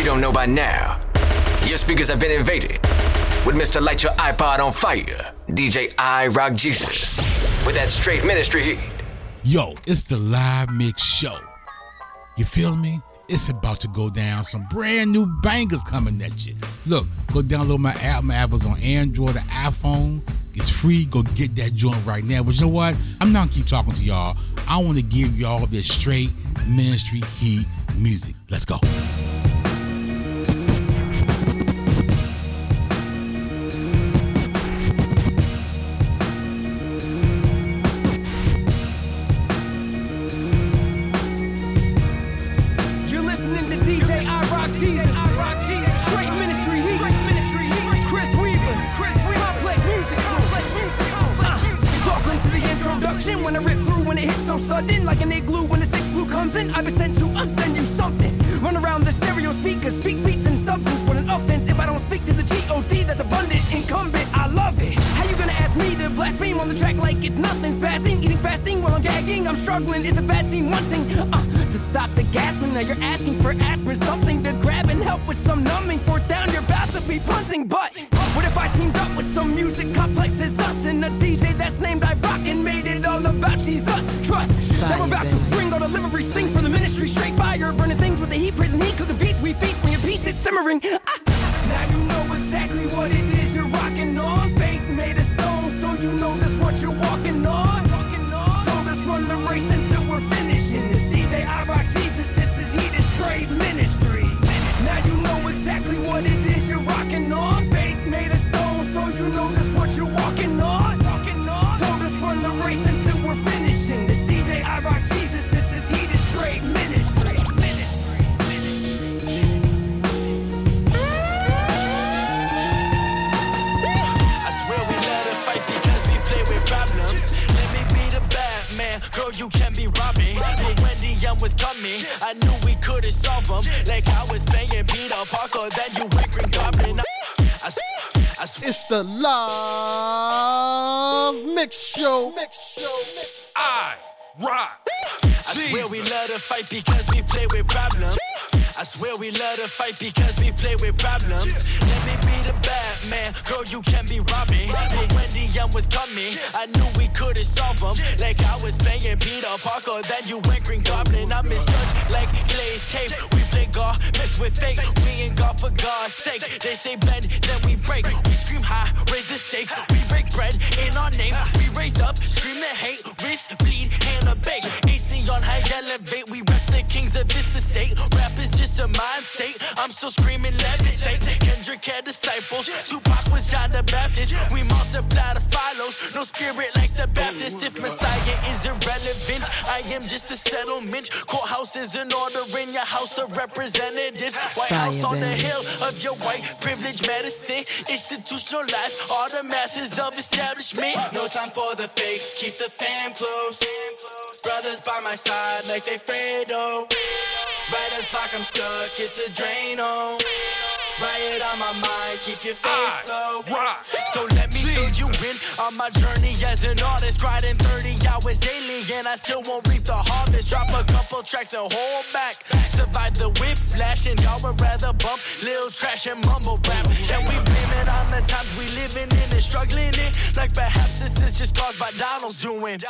If you don't know by now, your speakers have been invaded with Mr. Light Your iPod on Fire, DJ I Rock Jesus, with that straight ministry heat. Yo, it's the live mix show. You feel me? It's about to go down. Some brand new bangers coming at you. Look, go download my app. My app is on Android, the iPhone. It's free. Go get that joint right now. But you know what? I'm not going to keep talking to y'all. I want to give y'all this straight ministry heat music. Let's go. It's a bad scene, one thing to stop the gasping. Now you're asking for aspirin, something to grab and help with some numbing. Fourth down, you're about to be punting, but what if I teamed up with some music complex as us and a DJ that's named I Rock and made it all about Jesus? Trust that we're about to bring all delivery, sing from the ministry, straight fire, burning things with the heat, prison heat, cooking beats, we feast when your peace is simmering. Now you know exactly what it is you're rocking on. Faith made of stone, so you know just what you're walking on. The race until we're finishing. It's DJ I Rock Jesus. This is He, the straight ministry. Now you know exactly what it is you're rocking on. Faith made of stone, so you know just what you're walking on. Told us run the race until we're finishing. It's DJ I Rock Jesus. This is He, the straight ministry. I swear we love to fight because we play with problems. Let me be the Batman, girl, you can be robbing. But when the young was coming, I knew we couldn't solve them. Like I was banging Peter Parker, then you went Green Goblin. It's the Love Mix Show. I Rock Jesus. I swear we love to fight because we play with problems. I swear we love to fight because we play with problems. Let me be the Batman, girl, you can be robbing. But when the young was coming, I knew we couldn't solve them. Like I was banging Peter Parker, then you went Green Goblin. I misjudged like glazed tape. We play God, mess with fate. We ain't God for God's sake. They say bend, then we break. We scream high, raise the stakes. We break bread in our name. We raise up, scream and hate. Wrist, bleed, hand or bake. AC on high, elevate. We rep the kings of this estate. Rap is just a mind state. I'm still screaming levitate. Kendrick had disciples. Tupac was John the Baptist. We multiply the follows. No spirit like the Baptist. If Messiah is irrelevant, I am just a settlement. Courthouse is an order in your house of representatives. White House on the hill of your white privilege medicine. Institutionalized all the masses of establishment. No time for the fakes. Keep the fam close. Brothers by my side like they Fredo. Right as block, I'm stuck, get the drain on. Riot on my mind, keep your face low. So let me fill you in on my journey as an artist. Grinding 30 hours daily and I still won't reap the harvest. Drop a couple tracks and hold back. Survive the whiplash and y'all would rather bump Lil Trash and mumble rap. And we blame it on the times we living in and struggling in. Like perhaps this is just caused by Donald's doing.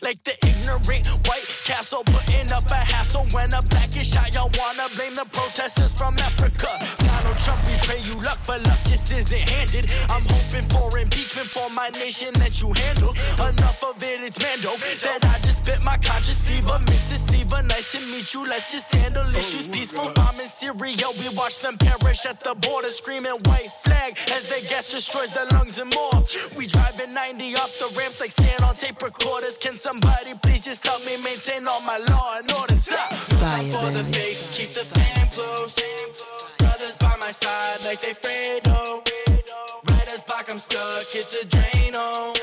Like the ignorant White Castle putting up a hassle. When a black is shot, y'all wanna blame the protesters from Africa. Donald Trump, we pray you luck, but luck just isn't handed. I'm hoping for impeachment for my nation that you handle. Enough of it, it's Mando. That I just spit my conscious fever. Mr. Seaver, nice to meet you. Let's just handle issues. Peaceful bomb in Syria. We watch them perish at the border, screaming white flag as the gas destroys their lungs and more. We driving 90 off the ramps like stand on tape recorders. Can somebody please just help me maintain all my law and order? Stop. For the face, keep the fam close. Brothers by my side like they Fredo. Riders block, I'm stuck, get the drain on.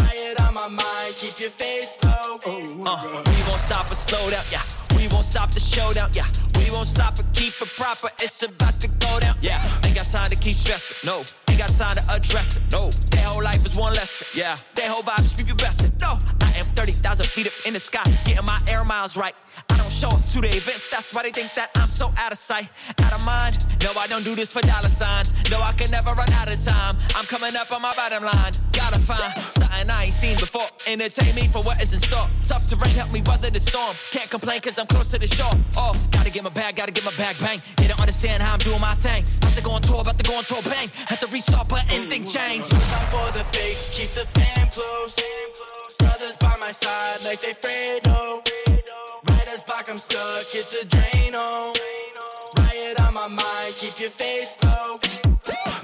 Riot on my mind, keep your face low. We won't stop or slow down, yeah. We won't stop the showdown, yeah. We won't stop or keep it proper, it's about to go down, yeah. Ain't got time to keep stressing, no. ain't got time to address it. No, their whole life is one lesson. Yeah, their whole vibe is keep your best. No, I am 30,000 feet up in the sky, getting my air miles right. I don't show up to the events, that's why they think that I'm so out of sight, out of mind. No, I don't do this for dollar signs. No, I can never run out of time. I'm coming up on my bottom line. Gotta find something I ain't seen before. Entertain me for what is in store. Tough terrain, help me weather the storm. Can't complain cause I'm close to the shore. Oh, gotta get my bag, bang. They don't understand how I'm doing my thing. Have to go on tour, about to go on tour, bang. Have to restart, but anything changed. Time for the fakes, keep the fam close. Brothers by my side like they Fredo. Riders block, I'm stuck, get the drain on. Riot on my mind, keep your face low.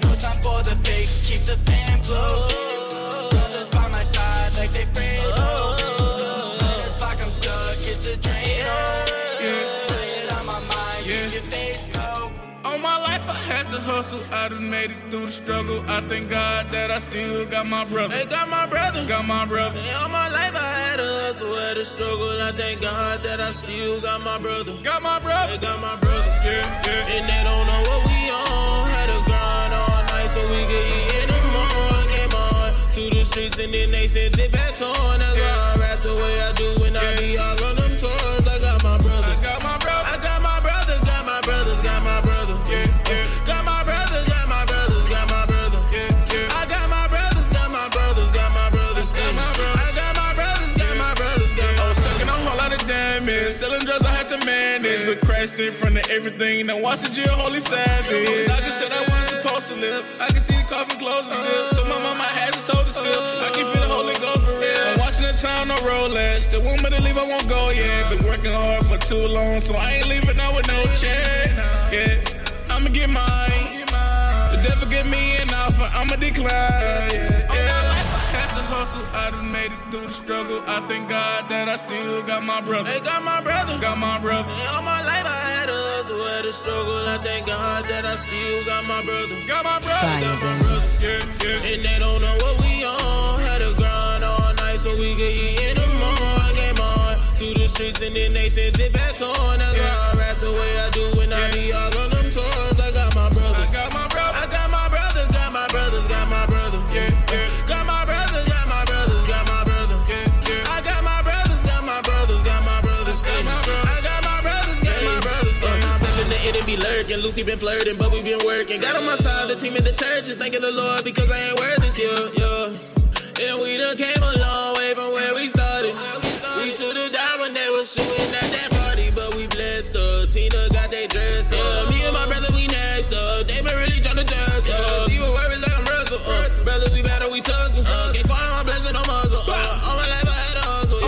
No time for the fakes, keep the fam close. Brothers by my side like they Fredo. Riders block, I'm stuck, get the drain on. Riot on my mind, keep your face low. All my life I had to hustle, I just made it through the struggle. I thank God that I still got my brother. They got my brother, got my brother. And all my life I had to hustle, had to struggle. I thank God that I still got my brother. Got my brother, they got my brother. Yeah, yeah. And they don't know what we on. Had to grind all night so we could eat in the morning. To the streets and then they sent it back on. That's why I rap the way I do when I be all on them tours. I got my brother. I got my brother. I got my brother. Got my brothers. Got my brother. Yeah, yeah. Got my brother. Got my brothers. Got my brother. Yeah, yeah. I got my brothers. Got my brothers. Got my brothers. Got my brothers. I got my brothers. Got my brothers. Got my brothers. I was sucking a whole lot of damage, selling drugs. Manage, but crashed in front of everything. Now watch the jail, holy savage. Doctor said I wasn't supposed to live. I can see the coffin closing still. So my mama hasn't sold it still. I can feel the Holy Ghost for real. I'm watching the town on Rolex. The woman to leave, I won't go yet. Been working hard for too long, so I ain't leaving now with no check. Yeah, I'ma get mine. The devil get me an offer, I'ma decline. Yeah. Hustle, I just made it through the struggle. I thank God that I still got my brother. They got my brother. Got my brother. And all my life I had to hustle, had to struggle. I thank God that I still got my brother. Got my brother. Fire, got my brother. Yeah, yeah. And they don't know what we on. Had to grind all night so we could eat in the morning. Game on to the streets and then they sent it back on. That's why I rap the way I do when I be all on them tours. I got my brother. I got my brother. I got my brother. Got my brothers. Got my brother. Yeah, yeah. Got my brother. Be lurking, Lucy been flirting, but we been working. Got on my side, the team in the church is thanking the Lord because I ain't worth this, yeah. And we done came a long way from where we started. We should've died when they was shooting at that party, but we blessed up. Tina got they dressed up. Me and my brother, we next up. They been really trying to dress up. She was worried like I'm Russell. Brother, we better, we tussle. Can't find my blessing, no muzzle. All my life I had a hustle.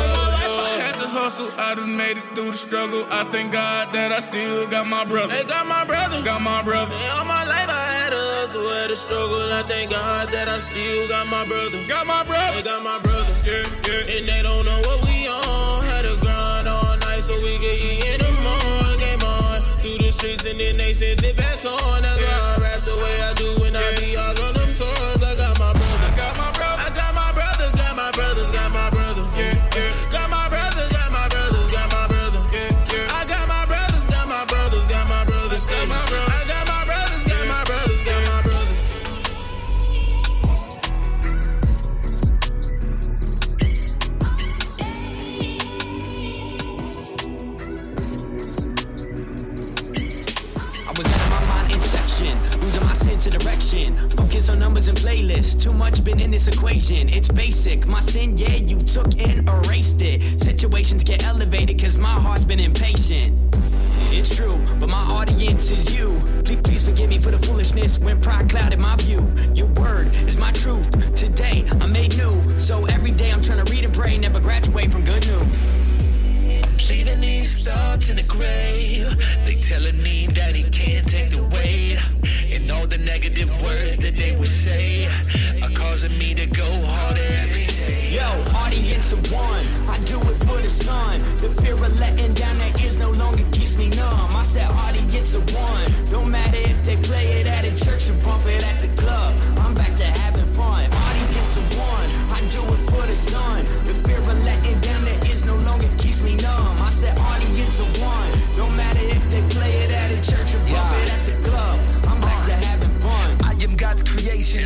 Hustle, I just made it through the struggle. I thank God that I still got my brother. They got my brother. Got my brother. And all my life I had to hustle, had to struggle. I thank God that I still got my brother. Got my brother. They got my brother. Yeah, yeah. And they don't know what we on. Had to grind all night so we could eat in the morning. Game on to the streets and then they sent it back on. That's why I rap the way I do when I be all on them tours. I got my brother. I got my brother. I got my brother. Got my brothers. Got my brother. Yeah, yeah. Got my brother. Direction, focus on numbers and playlists. Too much been in this equation. It's basic, my sin, yeah, you took and erased it. Situations get elevated cause my heart's been impatient. It's true, but my audience is you. Please forgive me for the foolishness when pride clouded my view. Your word is my truth, today I'm made new. So every day I'm trying to read and pray, never graduate from good news. Leaving these thoughts in the grave. They telling me that he can't take the weight. And all the negative words that they would say are causing me to go harder every day. Yo, audience of one, I do it for the sun. The fear of letting down their ears no longer keeps me numb. I said audience of one, don't matter if they play it at a church or bump it at the club. I'm back to having fun. Audience of one, I do it for the sun. The fear of letting down their ears no longer keeps me numb. I said audience of one, don't matter if they play it at a church or bump it at the club. I'm back to having fun. I am God's creation,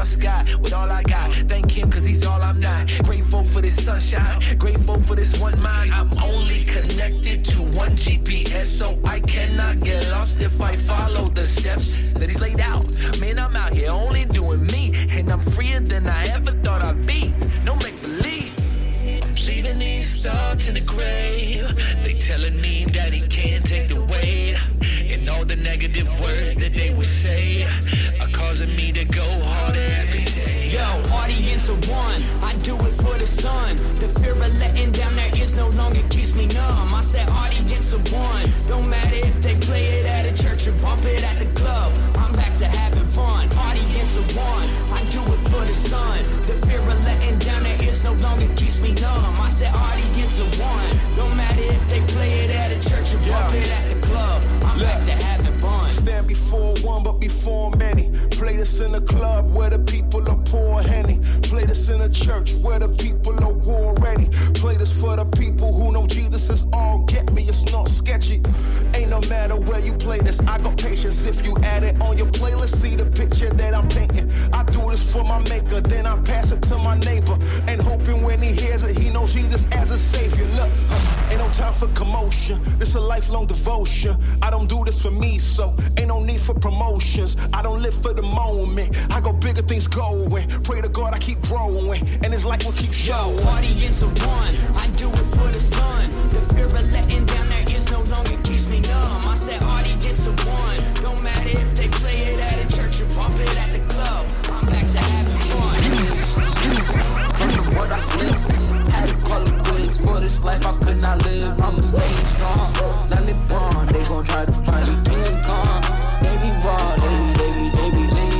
trust God with all I got. Thank him cause he's all I'm not. Grateful for this sunshine, grateful for this one mind. I'm only connected to one GPS, so I cannot get lost if I follow the steps that he's laid out. Man, I'm out here only doing me, and I'm freer than I ever thought I'd be. No make believe. I'm leaving these thoughts in the grave. They telling me that he can't take the weight, and all the negative words that they would say are causing me to go harder every day. Yo, audience of one, I do it for the sun. The fear of letting down their ears no longer keeps me numb. I said audience of one, don't matter if they play it at a church or bump it at the club, I'm back to having fun. Audience of one, I do it for the sun. The fear of letting down their ears no longer keeps me numb. I said audience of one, don't matter if they play it at a church or bump it at the club, I'm back to having fun. Stand before one but before many. Play this in a club where the people are poor Henny. Play this in a church where the people are war ready. Play this for the people who know Jesus is all get me. It's not sketchy. Ain't no matter where you play this, I got patience. If you add it on your playlist, see the picture that I'm painting. I do this for my maker, then I pass it to my neighbor, and hoping when he hears it, he knows Jesus as a savior. Look, ain't no time for commotion. This a lifelong devotion. I don't do this for me, so ain't no need for promotions. I don't live for the moment. I got bigger things going. Pray to God I keep growing, and it's like we'll keep showing. Yo, audience of one, I do it for the sun. The fear of letting down their ears no longer keeps me numb. I said audience of one, don't matter if they play it at a church or bump it at the club, I'm back to having fun. From the word I slipped, had to call it quits. For this life I could not live, I'ma stay strong. Now they gone, they gon' try to find me King Kong. They be raw, they be lean.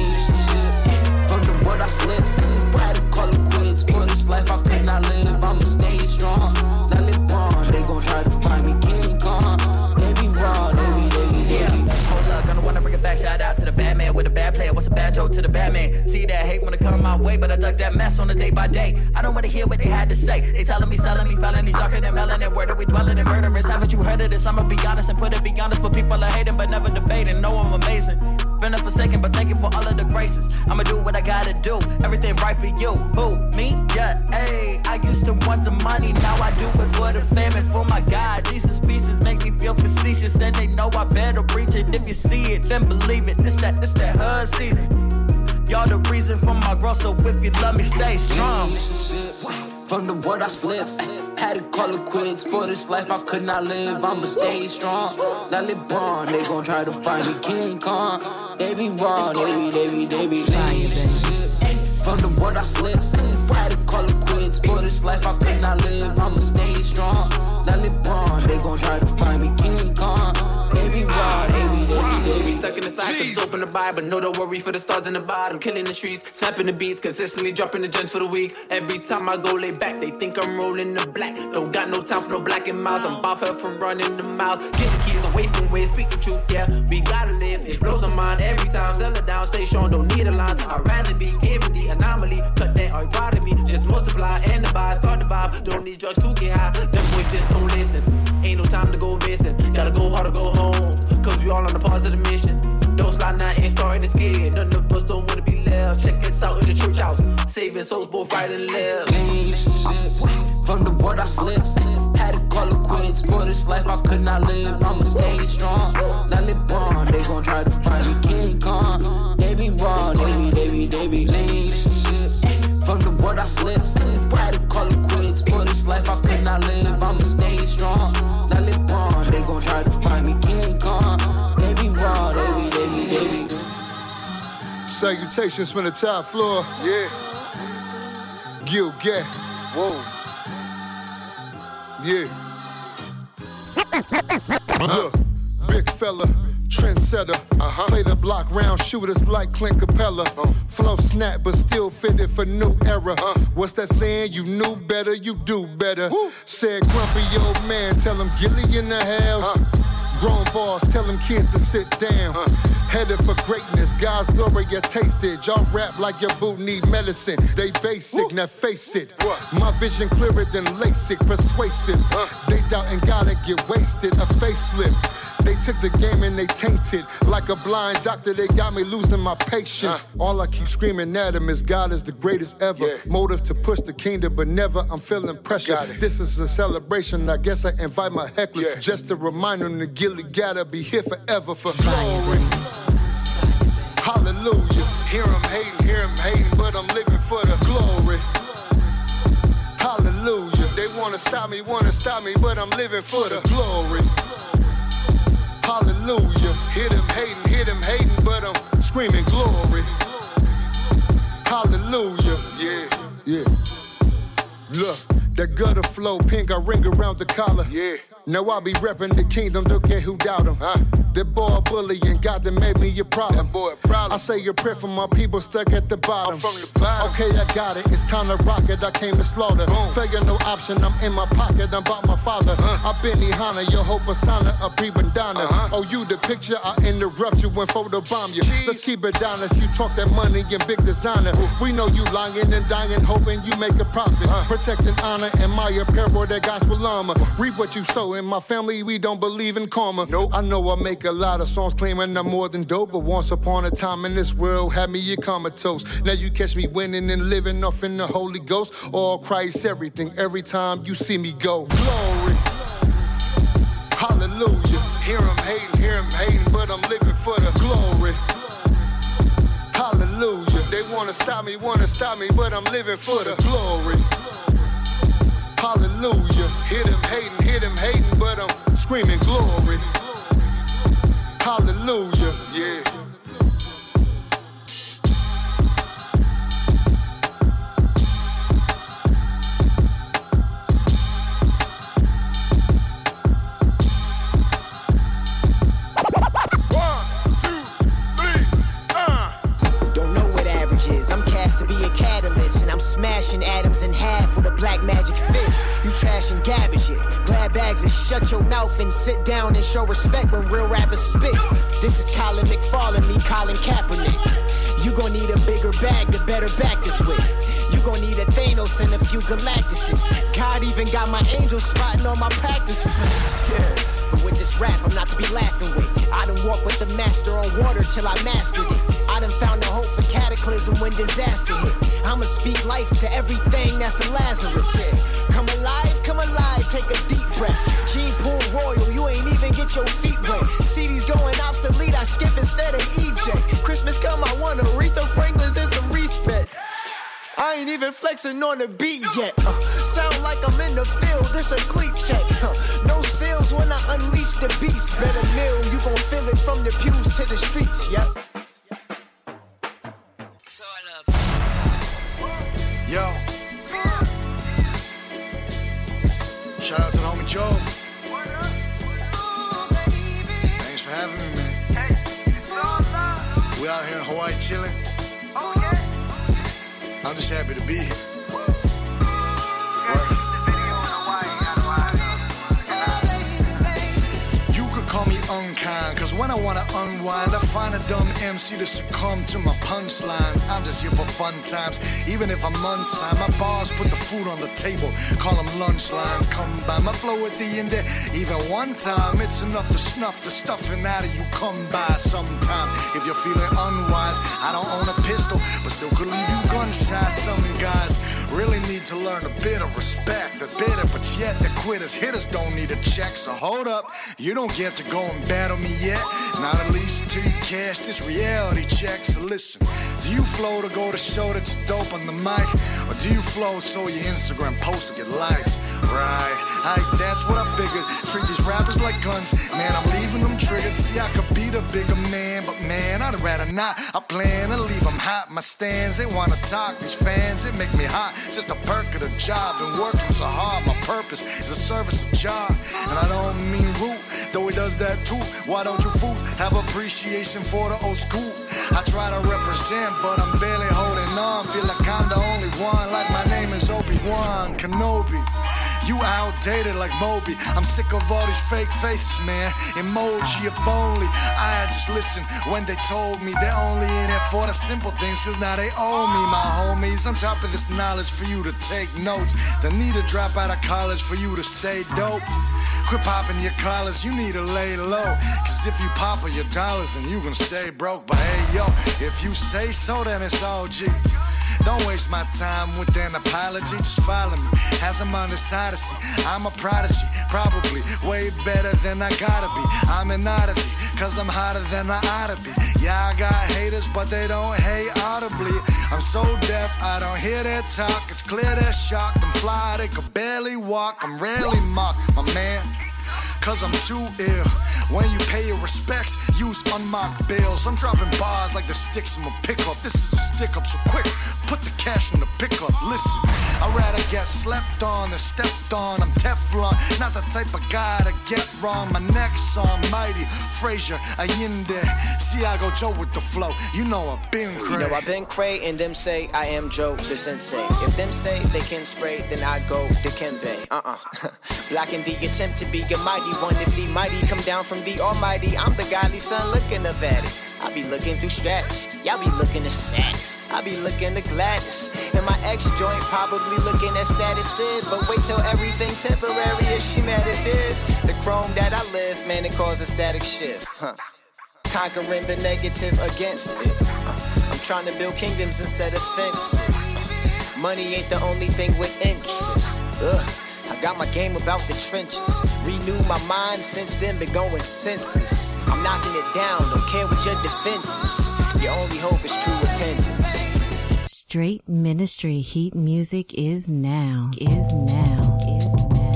From the word I slipped, had to call it quits. For this life I could not live, I'ma stay strong. Now they gone, they gon' try to find me King Kong. They be raw, they be. Hold up, gonna wanna bring it back, shout out to the Batman with a bad player. What's a bad joke to the Batman? See that hate wanna come my way, but I duck that mess on a day by day. I don't wanna hear what they had to say. They telling me, selling me, felonies darker than melanin. Where do we dwelling and murderers? Haven't you heard of this? I'ma be honest and put it beyond us, but people are hating but never debating. No, I'm amazing. Been up for second, but thank you for all of the graces. I'ma do what I gotta do, everything right for you. Who, me? Yeah, ayy. I used to want the money, now I do it for the fame and for my God. Jesus pieces make me feel facetious, and they know I better reach it. If you see it, then believe it. This that hood season. Y'all the reason for my growth, so if you love me, stay strong. From the word I slipped, had to call it quits. For this life I could not live, I'ma stay strong. Now they born, they gon' try to find me King Kong. They be wrong, they be lying. From the word I slipped, had to call it quits. For this life I could not live, I'ma stay strong. Now they born, they gon' try to find me King Kong. Baby, raw, baby. Stuck in the cycles, open the Bible. No, don't worry for the stars in the bottom. Killing the streets, snapping the beats, consistently dropping the gems for the week. Every time I go lay back, they think I'm rolling the black. Don't got no time for no black and miles. I'm bout from running the miles. Get the keys away from ways, speak the truth, yeah. We gotta live, it blows my mind every time. Sell it down, stay strong, don't need a line. I'd rather be given the anomaly. Cut that, are you proud of me? Just multiply and divide, start the vibe. Don't need drugs to get high. Them boys just don't listen. Ain't no time to go missing. Gotta go hard or go home. Cause we all on the pause of the mission. Don't slide now and starting to scared. None of us don't wanna be left. Check us out in the church house, saving souls both right and left. From the word I slipped, had to call it quits. For this life I could not live, I'ma stay strong. Now they born, they gon' try to find me King Kong. They be wrong, they be lean. From the word I slipped, had to call it quits. For this life I could not live, I'ma stay strong. Now they born, they gon' try to find me King Kong. They be wrong, they be. Salutations from the top floor. Yeah. Gil Gat. Whoa. Yeah. Look, big fella. Trendsetter, play the block round shooters like Clint Capella. Flow snap, but still fitted for new era. What's that saying? You knew better, you do better. Woo. Said grumpy old man, tell him Gilly in the house. Grown bars, tell them kids to sit down. Headed for greatness, God's glory, you taste it. Y'all rap like your boo need medicine. They basic, woo. Now face it. What? My vision clearer than LASIK, persuasive. They doubting God and get wasted, a facelift. They took the game and they tanked it. Like a blind doctor, they got me losing my patience. All I keep screaming at him is God is the greatest ever. Yeah. Motive to push the kingdom, but never I'm feeling pressure. This is a celebration. I guess I invite my hecklers just to remind them the Gilly gotta be here forever for glory. Hallelujah. Hear him hating, but I'm living for the glory. Hallelujah. They wanna stop me, but I'm living for the glory. Hallelujah. Hear them hating, but I'm screaming glory. Hallelujah. Yeah, yeah. Look. That gutter flow, pink, I ring around the collar. Yeah. Now I be reppin' the kingdom, don't care who doubt him. That boy a bully and God that made me a problem. That boy a problem. I say a prayer for my people stuck at the bottom. I'm from the bottom. Okay, I got it, it's time to rock it, I came to slaughter. Boom. Failure, no option, I'm in my pocket, I'm about my father. I've been Ihana, your whole persona, a pre-bandana. Oh, you the picture, I interrupt you and photo bomb you. Jeez. Let's keep it honest, you talk that money and big designer. Ooh. We know you lying and dying, hoping you make a profit. Protecting honor. And my apparel, that gospel armor. Reap what you sow. In my family, we don't believe in karma. Nope. I know I make a lot of songs claiming I'm more than dope, but once upon a time in this world had me a comatose. Now you catch me winning and living off in the Holy Ghost. All Christ, everything, every time you see me go. Glory. Hallelujah. Hear him hating, but I'm living for the glory. Hallelujah. They wanna stop me, but I'm living for the glory. Hallelujah, hear them hating, but I'm screaming glory. Hallelujah, yeah. To be a catalyst, and I'm smashing atoms in half with a black magic fist. You trash and garbage it, glad bags, and shut your mouth and sit down and show respect when real rappers spit. This is Colin McFarlane, me Colin Kaepernick. You gon' need a bigger bag to better back this with. You gon' need a Thanos and a few Galactuses. God even got my angels spotting on my practice flips. Yeah. But with this rap, I'm not to be laughing with. I done walked with the master on water till I mastered it. I done found a hope for cataclysm when disaster hit. I'ma speak life to everything that's a Lazarus hit. Come alive, take a deep breath. Gene Pool Royal, you ain't even get your feet wet. CDs going obsolete, I skip instead of EJ. Christmas come, I want Aretha Franklin's and some respect. I ain't even flexing on the beat yet. Sound like I'm in the field, this a cleat check. No seals when I unleash the beast. Better meal, you gon' feel it from the pews to the streets, yeah. Yo. Shout out to the homie Joe. Thanks for having me, man. We out here in Hawaii chillin'. I'm just happy to be here. You could call me unkind, cause when I wanna unwind, I find a dumb MC to succumb to my punchlines. I'm just here for fun times, even if I'm unsigned. My bars put the food on the table, call them lunch lines. Come by my flow at the end there, even one time. It's enough to snuff the stuffing out of you. Come by sometime if you're feeling unwise. I don't own a pistol, but still could leave you gun shy. Some guys really need to learn a bit of respect. The bitter, but yet the quitters. Hitters don't need a check, so hold up. You don't get to go and battle me yet, not at least until you cash this reality check. So listen, do you flow to go to show that you're dope on the mic? Or do you flow so your Instagram posts get likes? Right, that's what I figured. Treat these rappers like guns. Man, I'm leaving them triggered. See, I could be the bigger man, but man, I'd rather not. I plan to leave them hot. My stands, they wanna talk. These fans, they make me hot. It's just a perk of the job. Been working so hard. My purpose is a service of job. And I don't mean rude, though he does that too. Why don't you fool? Have appreciation for the old school. I try to represent, but I'm barely holding on. Feel like I'm the only one, like my name is Obi-Wan Kenobi. You outdated like Moby. I'm sick of all these fake faces, man. Emoji, if only I had just listened when they told me they're only in it for the simple things, 'cause now they owe me, my homies. On top of this knowledge for you to take notes, they need to drop out of college for you to stay dope. Quit popping your collars, you need to lay low, 'cause if you pop your dollars, then you gonna stay broke. But hey yo, if you say so, then it's OG. Don't waste my time with an apology. Just follow me as I'm on this odyssey. I'm a prodigy, probably way better than I gotta be. I'm an oddity, 'cause I'm hotter than I ought to be. Yeah, I got haters, but they don't hate audibly. I'm so deaf, I don't hear their talk. It's clear they're shocked. I'm fly, they could barely walk. I'm rarely mocked, my man, 'cause I'm too ill. When you pay your respects, use unmarked bills. I'm dropping bars like the sticks in my pickup. This is a stick-up, so quick, put the cash in the pickup. Listen, I'd rather get slept on than stepped on. I'm Teflon, not the type of guy to get wrong. My neck's on mighty, Frasier, Allende. See, I go Joe with the flow. You know I've been cray. You know I've been cray, and them say I am Joe the sensei. If them say they can spray, then I go the Kenbei. Blocking the attempt to be a mighty one. If the mighty come down from the almighty, I'm the godly son looking up at it. I be looking through straps, y'all be looking at Saks. I be looking to Gladys, and my ex joint probably looking at statuses. But wait till everything's temporary if she mad at this. The chrome that I live, man, it caused a static shift. Conquering the negative against it. I'm trying to build kingdoms instead of fences. Money ain't the only thing with interest. I got my game about the trenches. Renew my mind, since then been going senseless. I'm knocking it down, don't care what your defense is. Your only hope is true repentance. Straight Ministry Heat Music is now. Is now. Is now.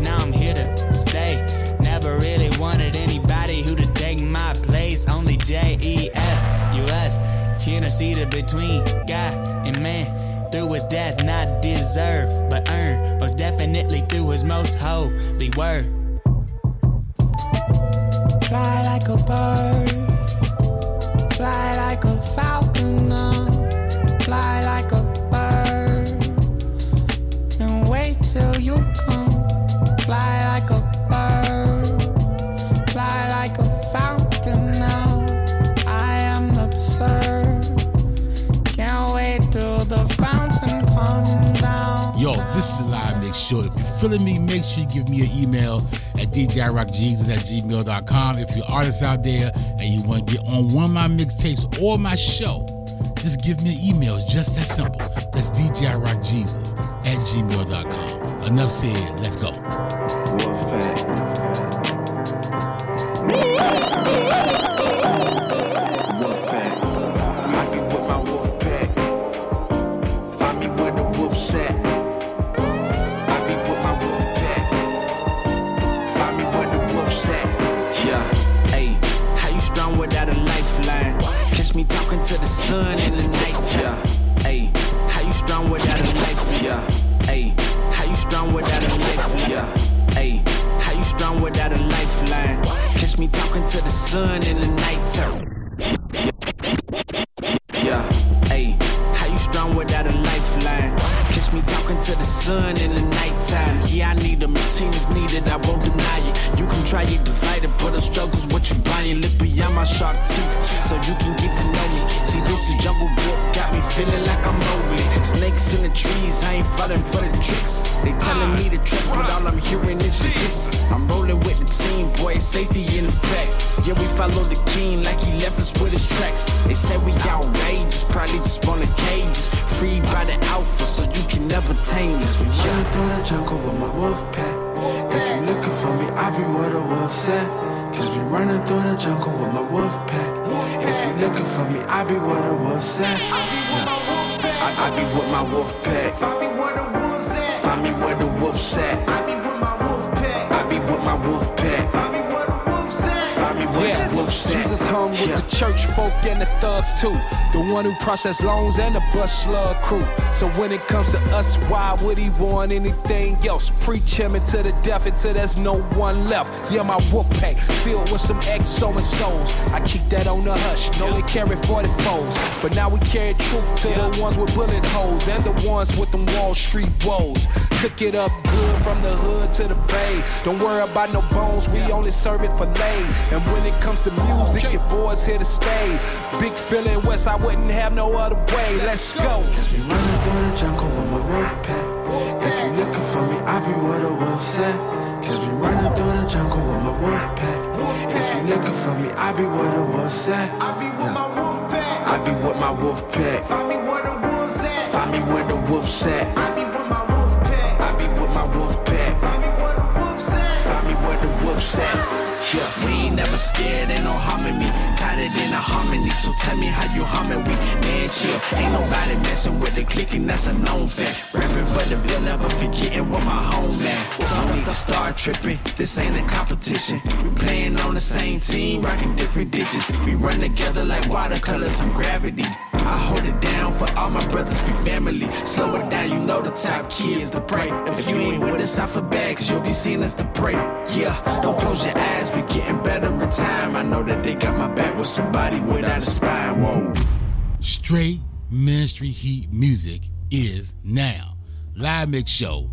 Now I'm here to stay. Never really He interceded between God and man. Through his death, not deserved, but earned. Most definitely through his most holy word. Fly like a bird. Fly like a falcon. Fly like a bird. And wait till you come. Fly like a bird. Fly like a falcon. I am absurd. Can't wait till the fountain comes down. Yo, this is the live mix show. If you're feeling me, make sure you give me an email at DJIRockJesus@gmail.com. If you're artists out there and you want to get on one of my mixtapes or my show, just give me an email. It's just that simple. That's DJIRockJesus@gmail.com. Enough said. Let's go. Me talking to the sun in the nighttime. Ayy, yeah. How you strong without a life? Yeah. Ayy, how you strong without a life? Yeah. Ayy, how you strong without a lifeline? Catch me talking to the sun in the nighttime. Yeah. Ayy, how you strong without a lifeline? Catch me talking to the sun in the nighttime. Yeah, I need them. My team is needed. I won't deny it. You can try it, divide it, but the struggle's what you're buying. Look beyond my sharp teeth, so you can get to know me. See, this is Jungle Book, got me feeling like I'm Mobley. Snakes in the trees, I ain't falling for the tricks. They telling me to trust, but all I'm hearing is this. I'm rolling with the team, boy, safety in the pack. Yeah, we follow the king like he left us with his tracks. They say we outrageous, probably just want the cages. Free by the alpha, so you can never tame us. Yeah. Running through the jungle with my wolf pack. If you looking for me, I'll be where the wolf's at. Cause we running through the jungle with my wolf pack. If you looking for me, I'll be where the wolf's at. I'll be with my wolf pack. Find me where the wolf's at. Find me where the wolf's at. I'll be with my wolf pack. I'll be with my wolf pack. Find me where the wolf's at. Find me where the wolf's at. Jesus hung with the church folk and the thugs too. The one who processed loans and the bus slug crew. So when it comes to us, why would he want anything else? Preach him into the death until there's no one left. Yeah, my wolf pack filled with some exo and souls. I keep that on the hush, no they carry 40 foes. But now we carry truth to the ones with bullet holes and the ones with them Wall Street woes. Cook it up good from the hood to the bay. Don't worry about no bones, we only serve it for lay. And when it comes to music, your boys here to stay. Big feeling west, I wouldn't have no other way. Let's go. Cause we running through the jungle with my wolf pack. If you looking for me, I'll be where the wolf's at. Cause we running through the jungle with my wolf pack. If you looking for me, I'll be where the wolf's at. I'll be with my wolf pack. I'll be with my wolf pack. Find me where the wolf's at. Find me where the wolf's at. I'll be with my wolf pack. I'll be with my wolf pack. Find me where the wolf's at. Find me where the wolf's at. Yeah, we ain't never scared, ain't no harming me. Tighter than a harmony, so tell me how you harming we. Man, chill, ain't nobody messing with the clicking, that's a known fact. Rapping for the Ville, never forgetting where my home at. I need to start tripping, this ain't a competition. We playing on the same team, rocking different ditches. We run together like watercolors and gravity. I hold it down for all my brothers, we family. Slow it down, you know the top kids to pray. If you ain't with us, I for bags, you'll be seen as the prey. Yeah, don't close your eyes, we getting better in time. I know that they got my back with somebody without a spine. Whoa. Straight Ministry Heat music is now. Live Mix Show.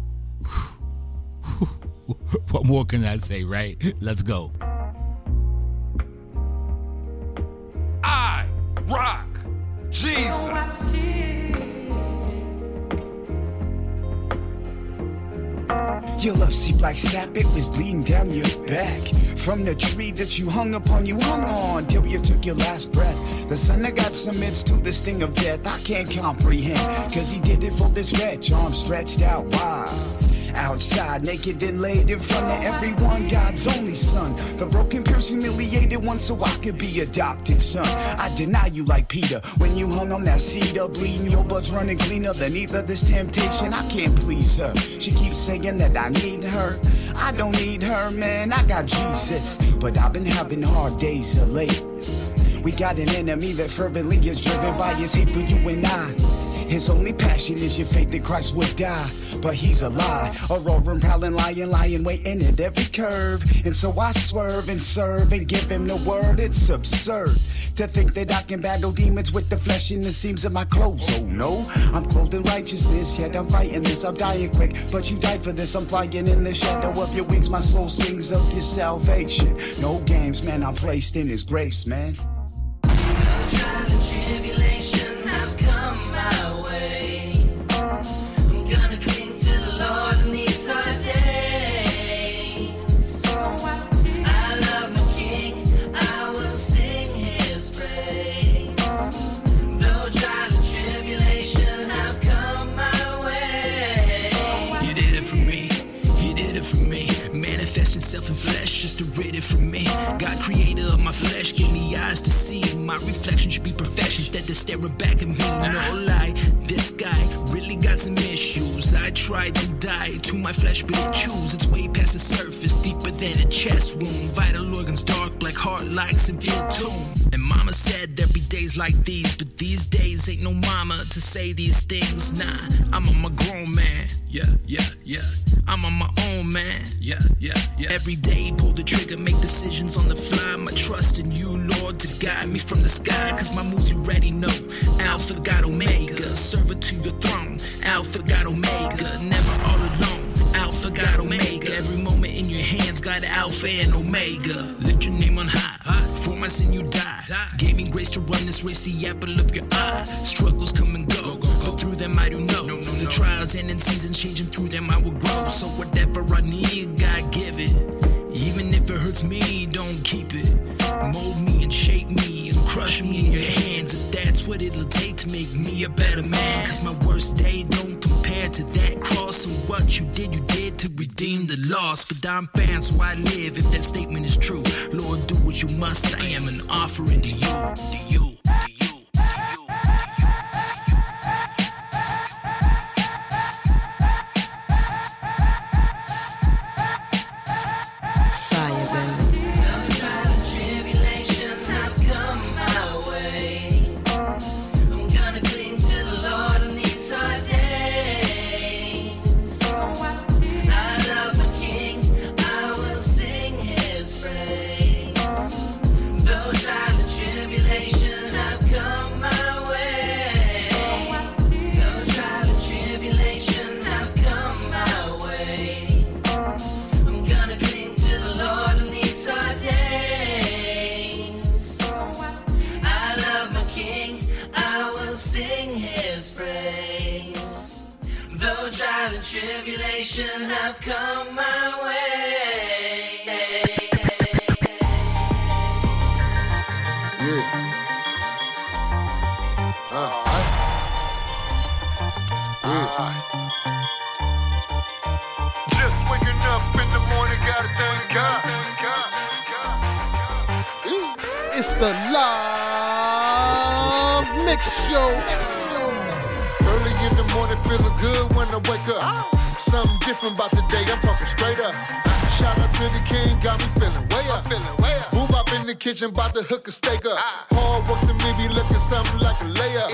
What more can I say, right? Let's go. I rock Jesus. Oh, I see. Your love seemed like sap, it was bleeding down your back. From the tree that you hung upon, you hung on till you took your last breath. The sun that got submits to the sting of death, I can't comprehend. Cause he did it for this wretch, arms stretched out wide. Outside, naked and laid in front of everyone, God's only son. The broken, pierced, humiliated one, so I could be adopted, son. I deny you like Peter, when you hung on that cedar, bleeding your blood's running cleaner than either this temptation. I can't please her. She keeps saying that I need her. I don't need her, man, I got Jesus. But I've been having hard days of late. We got an enemy that fervently is driven by his hate for you and I. His only passion is your faith that Christ would die. But he's a lie, a roaring, prowling, lying, waiting at every curve. And so I swerve and serve and give him the word. It's absurd to think that I can battle demons with the flesh in the seams of my clothes. Oh no, I'm clothed in righteousness, yet I'm fighting this. I'm dying quick, but you died for this. I'm flying in the shadow of your wings. My soul sings of your salvation. No games, man, I'm placed in his grace, man. Self in flesh, just to rid it from me. God, creator of my flesh, gave me eyes to see. My reflection should be perfection, instead they're staring back at me. No lie, this guy really got some issues. I tried to die to my flesh, but it chews its way past the surface, deeper than a chest wound. Vital organs dark, black heart like severe tomb. And mama said there'd be days like these, but these days ain't no mama to say these things. Nah, I'm on my grown man. Yeah, yeah, yeah. I'm on my own, man. Yeah, yeah, yeah. Every day, pull the trigger, make decisions on the fly. My trust in you, Lord, to guide me from the sky. Cause my moves you already know. Alpha got Omega. Servant to your throne. Alpha got Omega. Never all alone. Alpha got Omega. Every moment in your hands got Alpha and Omega. Lift your name on high. For my sin, you die. Gave me grace to run this race, the apple of your eye. Struggles come and go. Through them I do know. The trials and in seasons changing, through them I will grow. So whatever I need, God give it. Even if it hurts me, don't keep it. Mold me and shape me and crush me in your hands. If that's what it'll take to make me a better man. Cause my worst day don't compare to that cross. And what you did to redeem the lost. But I'm found, so I live if that statement is true. Lord, do what you must. I am an offering to you. Have come my way. Yeah. Just waking up in the morning, gotta thank God. It's the Live Mix Show. Early in the morning, feeling good when I wake up. Something different about the day, I'm talking straight up. Shout out to the king, got me feeling way up. Boom up in the kitchen, bout to hook a steak up. Hard work to me be looking something like a layup.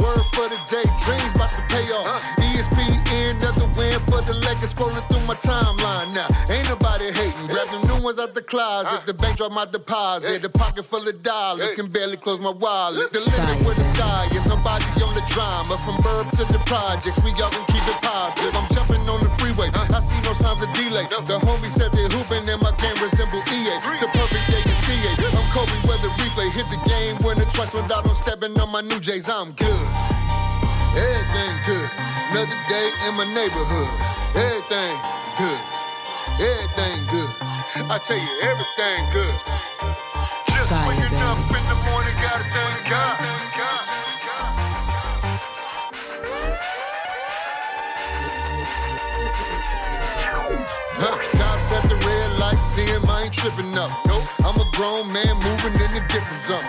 Word for the day, dreams bout to pay off. ESPN, another win for the Lakers. Scrolling through my timeline now, ain't nobody hating. Grabbing new ones out the closet, the bank dropped my deposit. The pocket full of dollars, can barely close my wallet. The limit where the sky is, nobody on the drama. From burb to the projects, we all gon' keep it positive. I'm jumping on the freeway, I see no signs of delay. The homie said they're hooping and my game resemble EA. The perfect day is CA. I'm Kobe, weather replay. Hit the game, win it twice without them stepping on my new J's. I'm good. Everything good. Another day in my neighborhood. Everything good. Everything good. I tell you, everything good. Just waking up in the morning, gotta thank God. Cops at the red light, see him, I ain't tripping up. I'm a grown man moving in a different zone.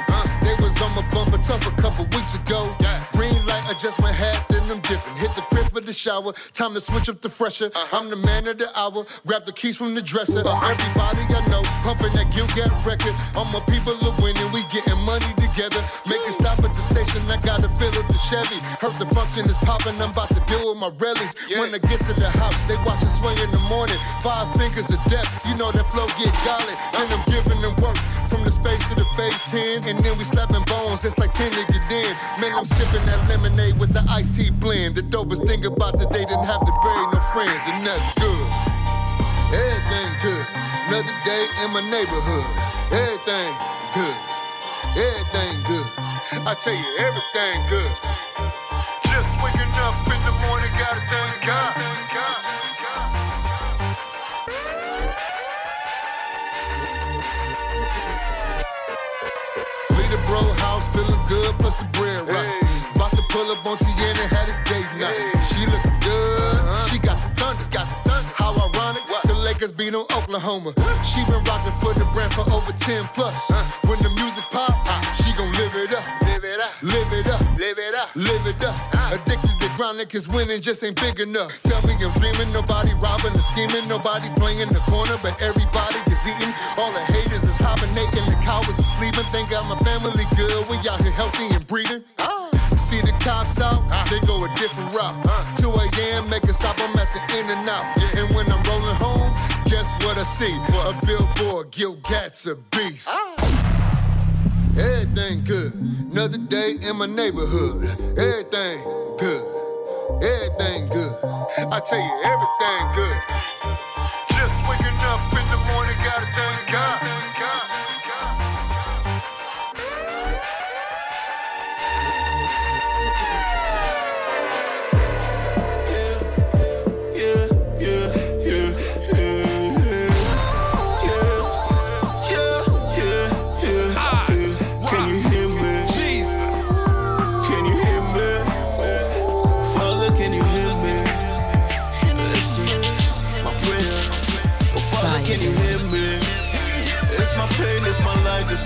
They was on my bumper tough a couple weeks ago. Yeah. Green light adjustment hat, then I'm dipping. Hit the crib for the shower. Time to switch up the fresher. I'm the man of the hour. Grab the keys from the dresser. Everybody I know pumping that Gil Gat record. All my people are winning. We getting money together. Make it stop at the station. I gotta fill up the Chevy. Heard the function is popping. I'm about to deal with my rallies. Yeah. When I get to the house, they watching Sway in the morning. 5 fingers of death. You know that flow get golly. And I'm giving them work from the space to the phase 10. And then we slapping bones. It's like 10 niggas in. Man, I'm sipping that lemonade with the iced tea blend. The dopest thing about today didn't have to bury no friends, and that's good. Everything good. Another day in my neighborhood. Everything good. Everything good. I tell you, everything good. Just waking up in the morning, gotta thank God. Leave the bro house feeling good, plus the bread right. Hey. About to pull up on TN and had his date night. Hey. She looking good. She got the thunder. How ironic. What? The Lakers beat on Oklahoma. What? She been rocking for the brand for over 10+. When the music pop, she gon' live it up. Live it up. Live it up. Live it up. Live it up. Addicted to grinding, cause winning just ain't big enough. Tell me I'm dreaming. Nobody robbing or scheming. Nobody playing the corner, but everybody is eating. All the haters is hibernating. The cowards are sleeping. Thank God my family good. We out here healthy and breathing. See the cops out, they go a different route. 2 a.m., make a stop, I'm at the in and out. Yeah. And when I'm rolling home, guess what I see? What? A billboard, Gil Gat's a beast. Everything good, another day in my neighborhood. Everything good, everything good. I tell you, everything good. Just waking up in the morning, gotta thank God.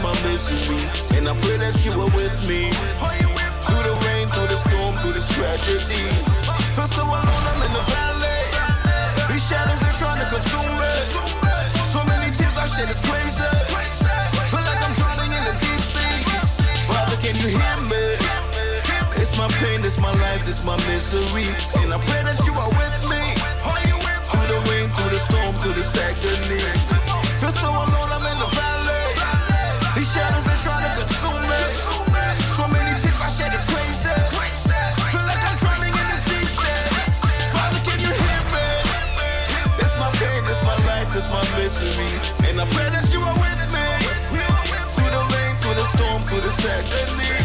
My misery, and I pray that you were with me through the rain, through the storm, through this tragedy. Feel so alone, I'm in the valley. These shadows, they're trying to consume me. So many tears I shed, it's crazy. Feel like I'm drowning in the deep sea. Father, can you hear me? It's my pain, it's my life, it's my misery, and I pray that you are with me through the rain, through the storm, through this agony. Feel so alone, I'm in the valley. Shadows, they're trying to consume me. So many tears I shed, it's crazy. Feel like I'm drowning in this deep sea. Father, can you hear me? That's my pain, that's my life, that's my misery, and I pray that you are with me through the rain, through the storm, through the agony.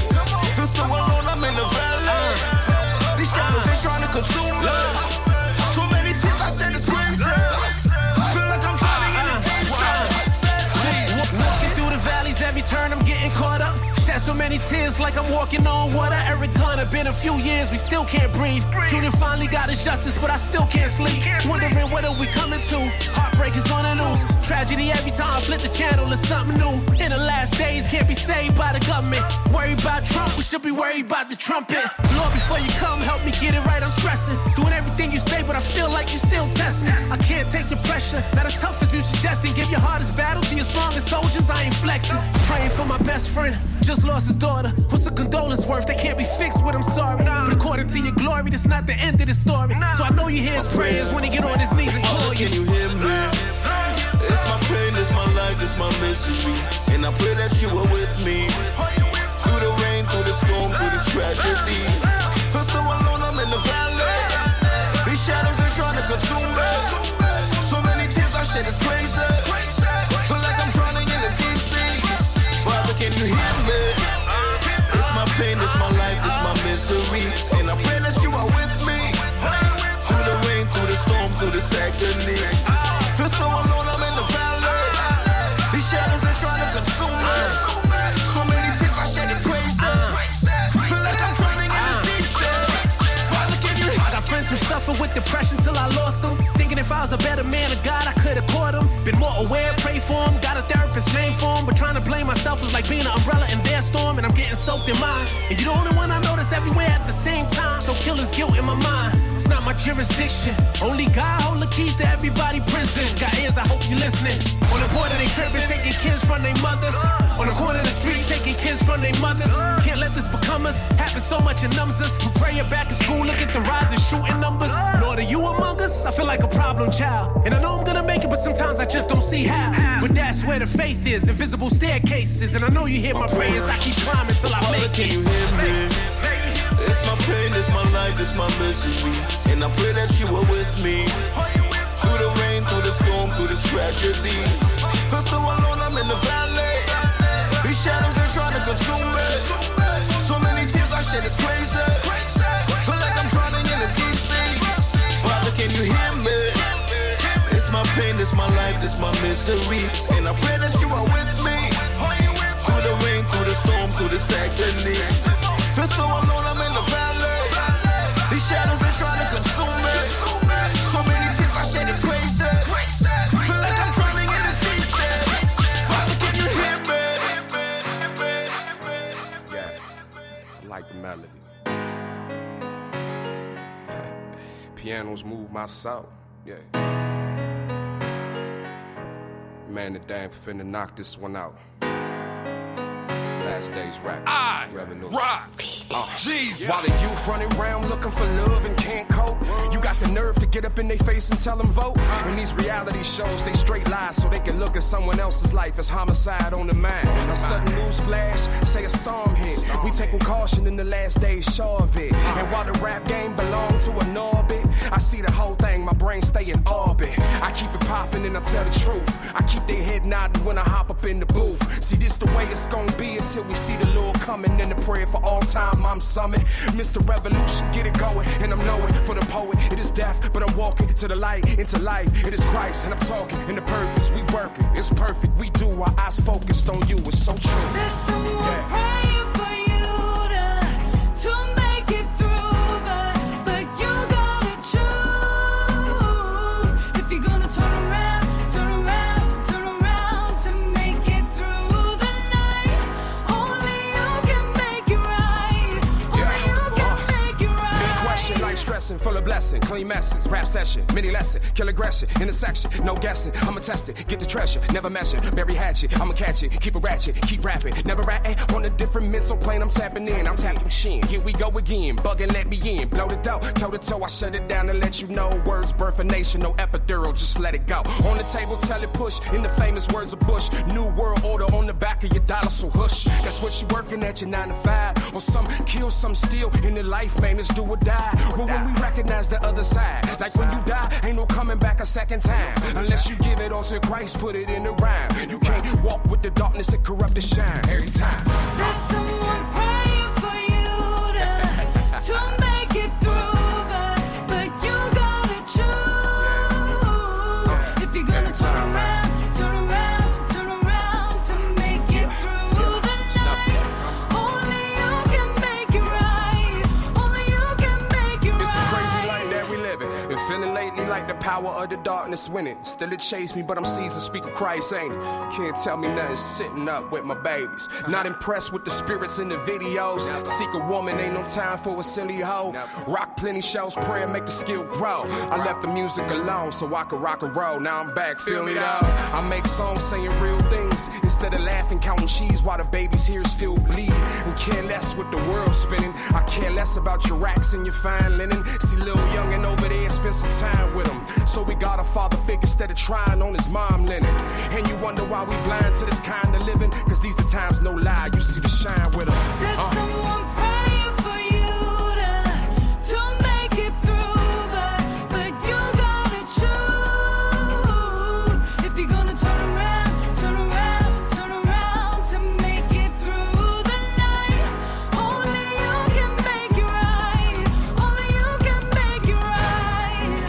Feel so alone, I'm in the valley. These shadows, they're trying to consume me. So many tears I shed, it's crazy. Feel like I'm drowning in the deep sea. Walking through the valley. Every turn I'm getting caught up. Shed so many tears like I'm walking on water. Eric Garner, been a few years, we still can't breathe. Junior finally got his justice, but I still can't sleep. Wondering what are we coming to? Heartbreak is on the news. Tragedy every time I flip the channel, it's something new. In the last days, can't be saved by the government. Worried about Trump, we should be worried about the trumpet. Lord, before you come, help me get it right, I'm stressing. Doing everything you say, but I feel like you still test me. I can't take the pressure, not as tough as you suggesting. Give your hardest battle to your strongest soldiers, I ain't flexing. Praying for my best friend, just lost his daughter. What's a condolence worth? They can't be fixed with, I'm sorry. But according to your glory, that's not the end of the story. So I know you hear his prayers when he get on his knees and call you. Can you hear me? It's my pain, it's my life, it's my misery, and I pray that you are with me through the rain, through the storm, through this tragedy. Feel so alone, I'm in the valley. These shadows, they're trying to consume me. So many tears I shed, it's crazy. Feel like I'm drowning in the deep sea. Father, can you hear me? It's my pain, it's my life, it's my misery, and I pray that you are with me through the rain, through the storm, through this agony. Feel so alone, I'm in the valley. These shadows, they're trying to consume me. So many tears I shed, it's crazy. Feel like I'm drowning in this deep sea. Father, can you hear me? I got friends who suffer with depression till I lost them. Thinking if If I was a better man of God, I could have caught him. Been more aware, pray for him, got a therapist's name for him. But trying to blame myself is like being an umbrella in their storm, and I'm getting soaked in mine. And you're the only one I notice everywhere at the same time. So killer's guilt in my mind. It's not my jurisdiction. Only God hold the keys to everybody prison. Got ears, I hope you're listening. On the border they tripping, taking kids from their mothers. On the corner of the streets, taking kids from their mothers. Can't let this become us. Happens so much in numbers. We pray you're back in school, look at the rise in shooting numbers. Lord, are you among us? I feel like a problem child. And I know I'm gonna make it, but sometimes I just don't see how. But that's where the faith is, invisible staircases. And I know you hear my prayers, I keep climbing till I make it. Father, can you hear me? It's my pain, it's my life, it's my misery. And I pray that you are with me. Through the rain, through the storm, through this tragedy. Feel so alone, I'm in the valley. These shadows, they're trying to consume me. So many tears I shed, it's crazy. Feel like I'm drowning in the deep sea. Father, can you hear me? It's my pain, it's my life, it's my misery. And I pray that you are with me. Through the rain, through the storm, through this agony. Feel so alone, I'm in the valley. These shadows, they're trying to consume me. So many tears I shed, it's crazy. Feel like I'm drowning in this deep sea. Father, can you hear me? Yeah, I like the melody. Yeah. Pianos move my soul. Yeah. Man, the damn finna knock this one out. Last day's rap. I rock Jesus. While the youth running around looking for love and can't cope, you got the nerve to get up in their face and tell them vote. When these reality shows, they straight lie so they can look at someone else's life as homicide on the mind. A sudden news flash, say a storm hit. We taking caution in the last day's show of it. And while the rap game belongs to an orbit, I see the whole thing, my brain stay in orbit. I keep it popping and I tell the truth. I keep their head nodding when I hop up in the booth. See, this the way it's gonna be until we see the Lord coming in the prayer for all time. I'm summit, Mr. Revolution, get it going. And I'm knowing for the poet, it is death, but I'm walking to the light, into life. It is Christ, and I'm talking in the purpose. We working, it's perfect. We do our eyes focused on you. It's so true. There's someone praying for you to make it through, but you gotta choose if you're gonna turn around. Full of blessing, clean message, rap session, mini lesson, kill aggression, intersection, no guessing. I'ma test it, get the treasure, never measure, bury hatchet, I'ma catch it, keep it ratchet, keep rapping, never ratting. On a different mental plane, I'm tapping in, I'm tapping chin. Here we go again, bugging, let me in, blow the dough, toe to toe, I shut it down and let you know. Words birth a nation, no epidural, just let it go. On the table, tell it push, in the famous words of Bush. New world order on the back of your dollar, so hush. That's what you working at, your 9 to 5. Or some kill, some steal, in the life, man, it's do or die. When we recognize the other side, like when you die, ain't no coming back a second time, unless you give it all to Christ, put it in the rhyme. You can't walk with the darkness and corrupt the shine every time. There's someone praying for you to make it through, but you gotta choose if you're gonna turn around. Like the power of the darkness winning. Still it chased me, but I'm seasoned, speaking Christ, ain't it? Can't tell me nothing, sitting up with my babies. Not impressed with the spirits in the videos. Seek a woman, ain't no time for a silly hoe. Rock plenty shows, prayer make the skill grow. I left the music alone so I could rock and roll. Now I'm back, feel it out. I make songs saying real things instead of laughing, counting cheese while the babies here still bleed. And care less with the world spinning. I care less about your racks and your fine linen. See Lil Youngin over there, spend some time with him. So we got a father figure instead of trying on his mom linen. And you wonder why we blind to this kind of living, cause these the times, no lie, you see the shine with him. There's someone praying for you to make it through, but you gotta choose if you're gonna turn around, turn around, turn around to make it through the night. Only you can make it right, only you can make it right. Turn around.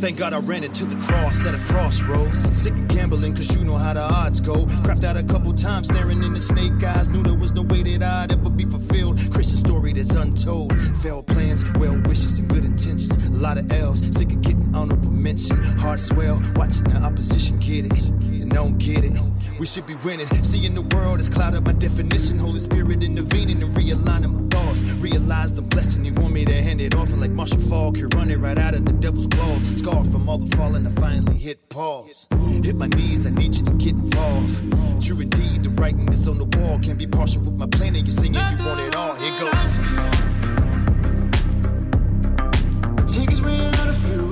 Thank God I ran into the cross at a crossroads. Sick of gambling, cause you know how the odds go. Crapped out a couple times, staring in the snake eyes. Knew there was no way that I'd ever be fulfilled. Christian story that's untold. Failed plans, well wishes, and good intentions. A lot of L's, sick of getting honorable mention. Heart swell, watching the opposition get it. And don't get it. We should be winning. Seeing the world has clouded my definition. Holy Spirit intervening and realigning my thoughts. Realize the blessing. You want me to hand it off, and like Marshall Faulk, you're running right out of the devil's claws. Scarred from all the falling, I finally hit pause. Hit my knees, I need you to get involved. True indeed, the writing is on the wall. Can't be partial with my plan, and you're singing, you want it all. Here goes. Tickets ran out of fuel.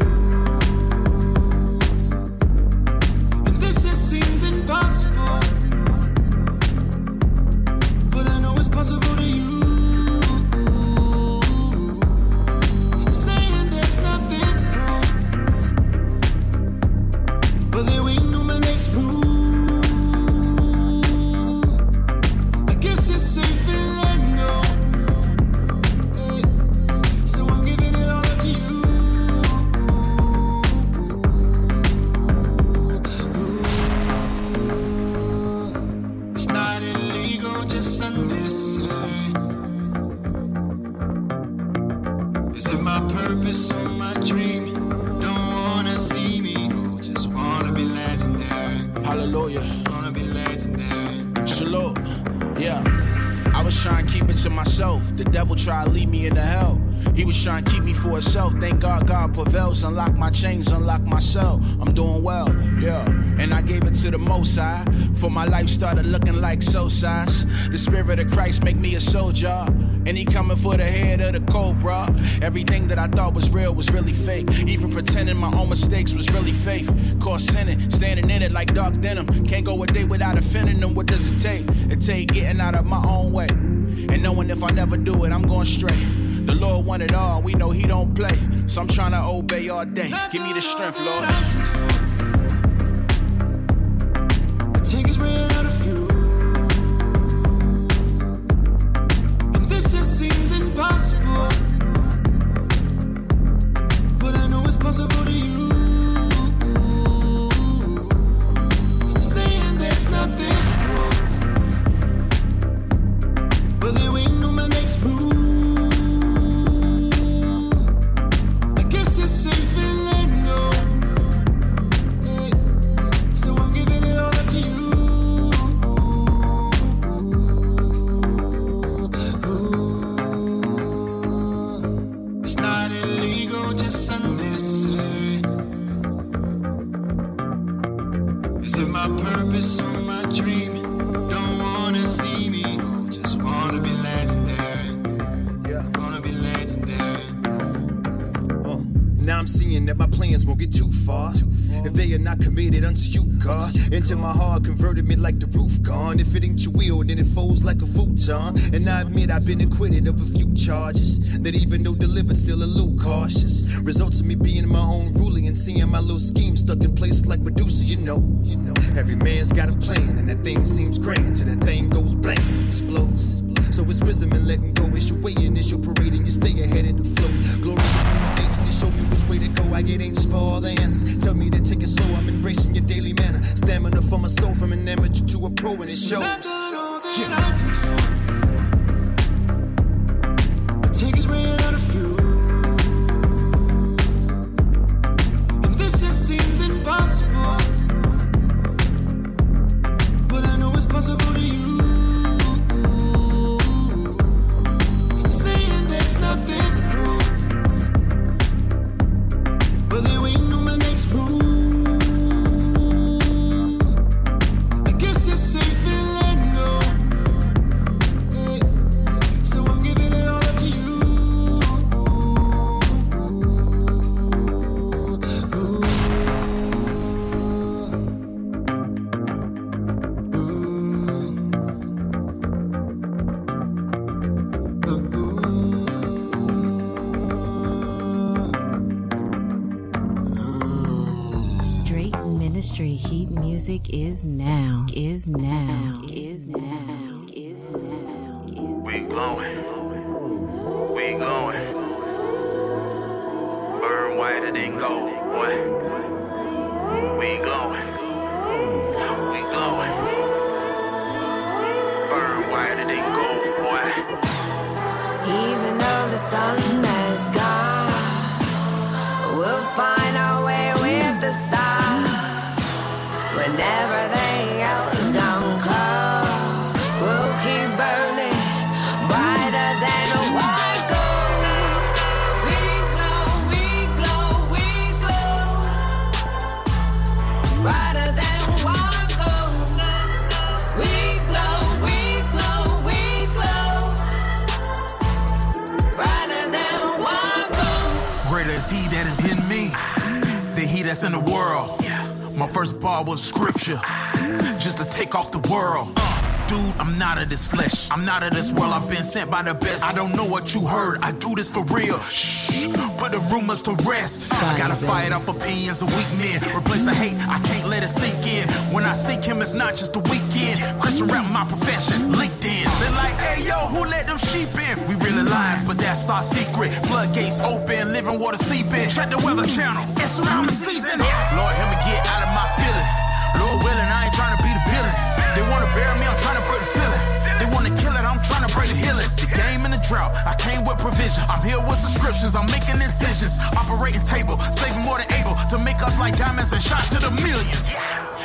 Try to lead me into hell. He was trying to keep me for himself. Thank God, God prevails. Unlock my chains, unlock my cell. I'm doing well, yeah. And I gave it to the Most High. For my life started looking like soul size. The Spirit of Christ make me a soldier. And he coming for the head of the cobra. Everything that I thought was real was really fake. Even pretending my own mistakes was really faith. Caught sinning, standing in it like dark denim. Can't go a day without offending them. What does it take? It take getting out of my own way. And knowing if I never do it, I'm going straight. The Lord want it all, we know he don't play. So I'm trying to obey all day. Give me the strength, Lord. And I admit I've been acquitted of a few charges that even though delivered still a little cautious. Results of me being my own ruling and seeing my little scheme stuck in place like Medusa, you know. Every man's got a plan and that thing seems grand till that thing goes blank and explodes. So it's wisdom and letting go. It's your way and it's your parade and you stay ahead of the flow. Glory to the nation and show me which way to go. I get anxious for all the answers. Tell me to take it slow. I'm embracing your daily manner. Stamina for my soul from an amateur to a pro and it shows. Yeah. Music is now. We glowing. Burn whiter than gold, boy. that's in the world. My first bar was scripture, just to take off the world. Dude, I'm not of this flesh, I'm not of this world, I've been sent by the best. I don't know what you heard, I do this for real. Shh, put the rumors to rest. I gotta fight off opinions of weak men. Replace the hate, I can't let it sink in. When I seek him, it's not just a weekend. Christian rap, my profession, LinkedIn. They're like, hey yo, who let them sheep in? We really lions, but that's our secret. Floodgates open, living water seeping. Check the weather channel, it's tsunami season. Lord, help me get out of my feelings. Lord willing, I ain't trying to be the villain. They wanna bury me, I'm tryna break the ceiling. They wanna kill it, I'm tryna break the healing. The game in the drought, I came with provisions. I'm here with subscriptions, I'm making incisions. Operating table, saving more than able to make us like diamonds and shot to the millions.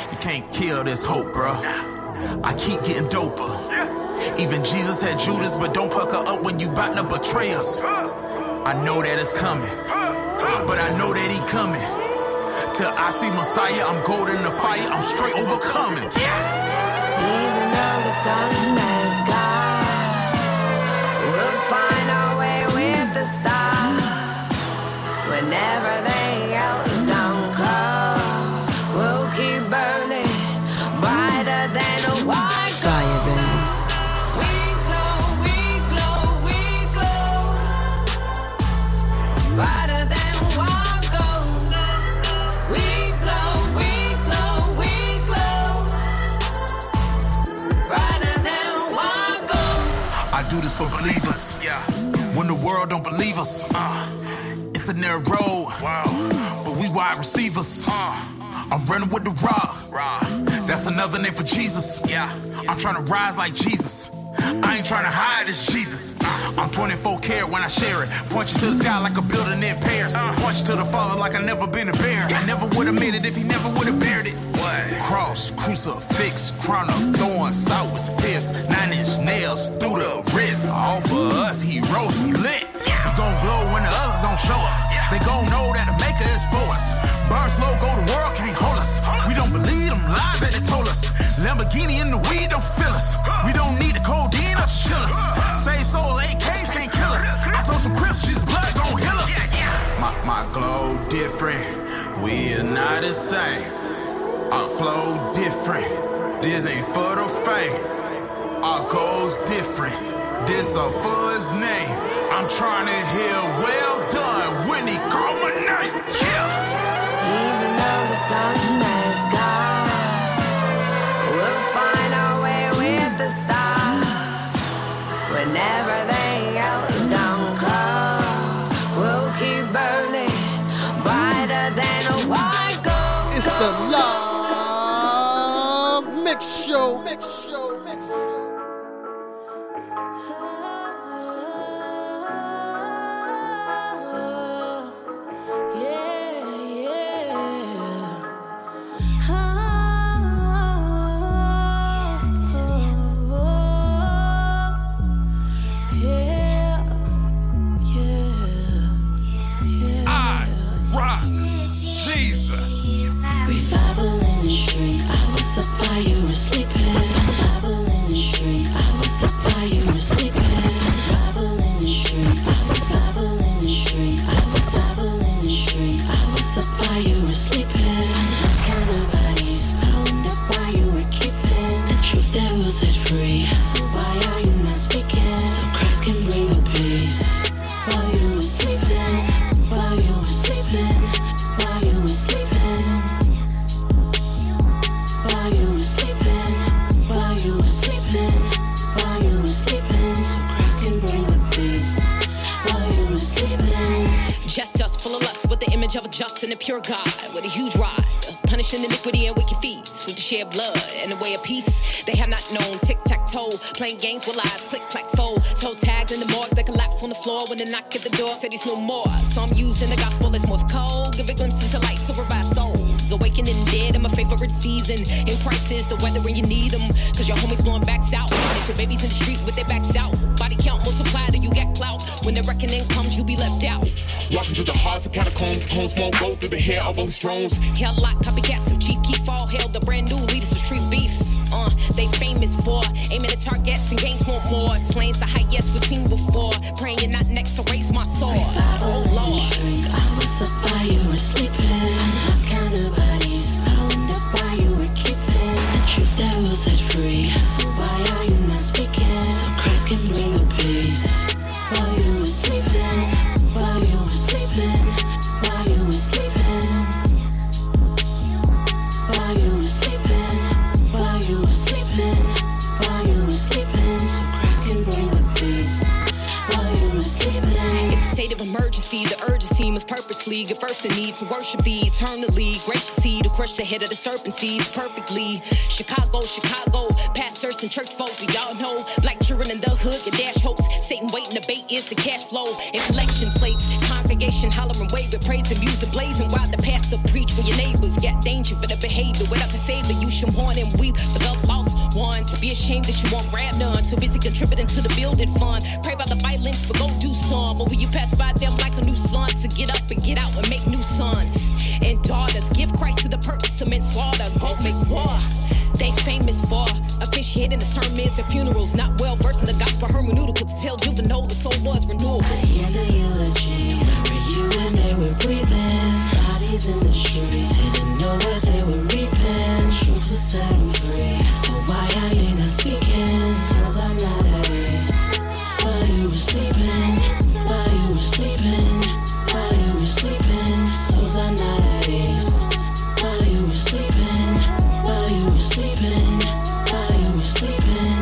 You can't kill this hope, bro. I keep getting doper. Even Jesus had Judas, but don't pucker up when you bout to betray us. I know that it's coming, but I know that he coming. Till I see Messiah, I'm golden in the fire, I'm straight overcoming. Even though the sun has gone, we'll find our way with the stars. Whenever they out is gonna come, we'll keep burning brighter than a white fire, baby. We glow, we glow, we glow, brighter than white gold. We glow, we glow, we glow. I do this for believers. When the world don't believe us, it's a narrow road, but we wide receivers. I'm running with the rock. That's another name for Jesus. I'm trying to rise like Jesus. I ain't trying to hide this Jesus. I'm 24 karat when I share it. Point you to the sky like a building in Paris. Point you to the Father like I never been embarrassed. I never would have made it if he never would have buried it. Cross, crucifix, crown of thorns, sours, pierced, 9-inch nails through the wrist. All for us, he rose, we lit. We gon' glow when the others don't show up. They gon' know that the maker is for us. Burn slow, go, the world can't hold us. We don't believe them lies that they told us. Lamborghini in the weed don't fill us. We don't need the codeine or chillers. Save soul, AKs can't kill us. I told some Crips, Jesus' blood gon' heal us. My glow different, we're not the same. Our flow different, this ain't for the fame. Our goals different, this a for his name. I'm trying to hear well done when he called my name. Even though the sun has gone, we'll find our way with the stars. Whenever they out is gonna come, we'll keep burning brighter than a white gold. It's the love. Mix show. Of a just and a pure God with a huge rod, punishing iniquity and wicked feats with the shed blood and the way of peace. They have not known tic-tac-toe, playing games with lies, click-clack-fold, toe tags in the morgue that collapse on the floor when they knock at the door, said he's no more. So I'm using the gospel as most cold, giving glimpses of light to revive souls, awakening dead in my favorite season. In crisis, the weather when you need them, cause your homies blowing backs out. Your babies in the street with their backs out, body count multiplied and you get clout. When the reckoning comes, you be left out. Walking through the hearts of catacombs, cones won't go through the hair of all these drones. Hell, lot copycats of cheap keep all hail the brand new leaders of street beef. They famous for aiming at targets and games want more. Slains the highest we've seen before. Praying you're not next to raise my sword. Oh Lord, I was a fire sleeping. urgency. The urgency must purposely give first the need to worship thee eternally. Graciously to crush the head of the serpent seeds perfectly. Chicago, Chicago, pastors and church folk, do y'all know? Black children in the hood, your dash hopes. Satan waiting to bait into cash flow and collection plates. Congregation hollering, waving, praising, music blazing while the pastor preach when your neighbors got danger for the behavior. Without the savior, you should mourn and weep for the lost one. To be ashamed that you won't grab none. Too busy contributing to the building fund. Pray about the violence, but go do some. Or will you pass by them like a new son? To get up and get out and make new sons and daughters. Give Christ to the purpose of men slaughter. Go make war. They famous for officiating the sermons and funerals. Not well versed in the gospel hermeneutical to tell you the know the soul was renewable. I hear the eulogy. You and they were breathing. Bodies in the streets. Didn't know what they were reaping. Truth was set free. So why I ain't not speaking? Sounds I'm not at ease. While you were sleeping. While you were sleeping. While you were sleeping. Souls are not at ease. While you were sleeping. While you were sleeping. While you were sleeping.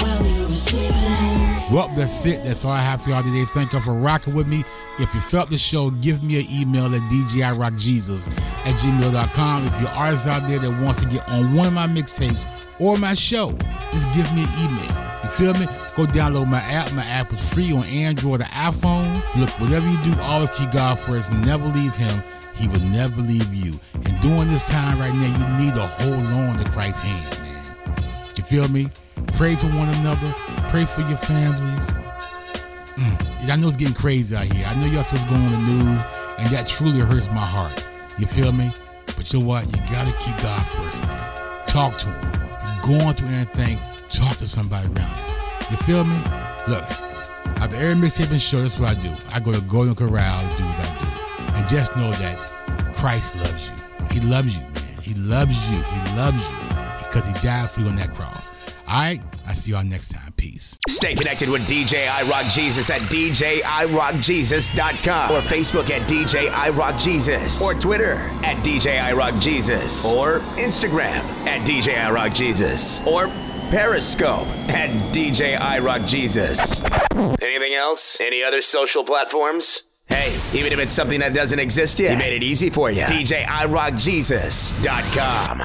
While you were sleeping. Well, that's it. That's all I have for y'all today. Thank y'all for rocking with me. If you felt the show, give me an email at djirockjesus@gmail.com. If you're an artist out there that wants to get on one of my mixtapes or my show, just give me an email. You feel me? Go download my app. My app is free on Android or iPhone. Look, whatever you do, always keep God first. Never leave him. He will never leave you. And during this time right now, you need to hold on to Christ's hand, man. You feel me? Pray for one another. Pray for your families. I know it's getting crazy out here. I know y'all supposed to go on the news, and that truly hurts my heart. You feel me? But you know what? You got to keep God first, man. Talk to him. If you're going through anything, talk to somebody around you. You feel me? Look, after every mixtape and show, that's what I do. I go to Golden Corral to do what I do. And just know that Christ loves you. He loves you, man. He loves you. He loves you. Because he died for you on that cross. All right, I'll see y'all next time. Peace. Stay connected with DJ I Rock Jesus at DJIRockJesus.com or Facebook at DJ I Rock Jesus or Twitter at DJ I Rock Jesus or Instagram at DJ I Rock Jesus or Periscope at DJ I Rock Jesus. Anything else? Any other social platforms? Hey, even if it's something that doesn't exist yet, he made it easy for you. DJIRockJesus.com.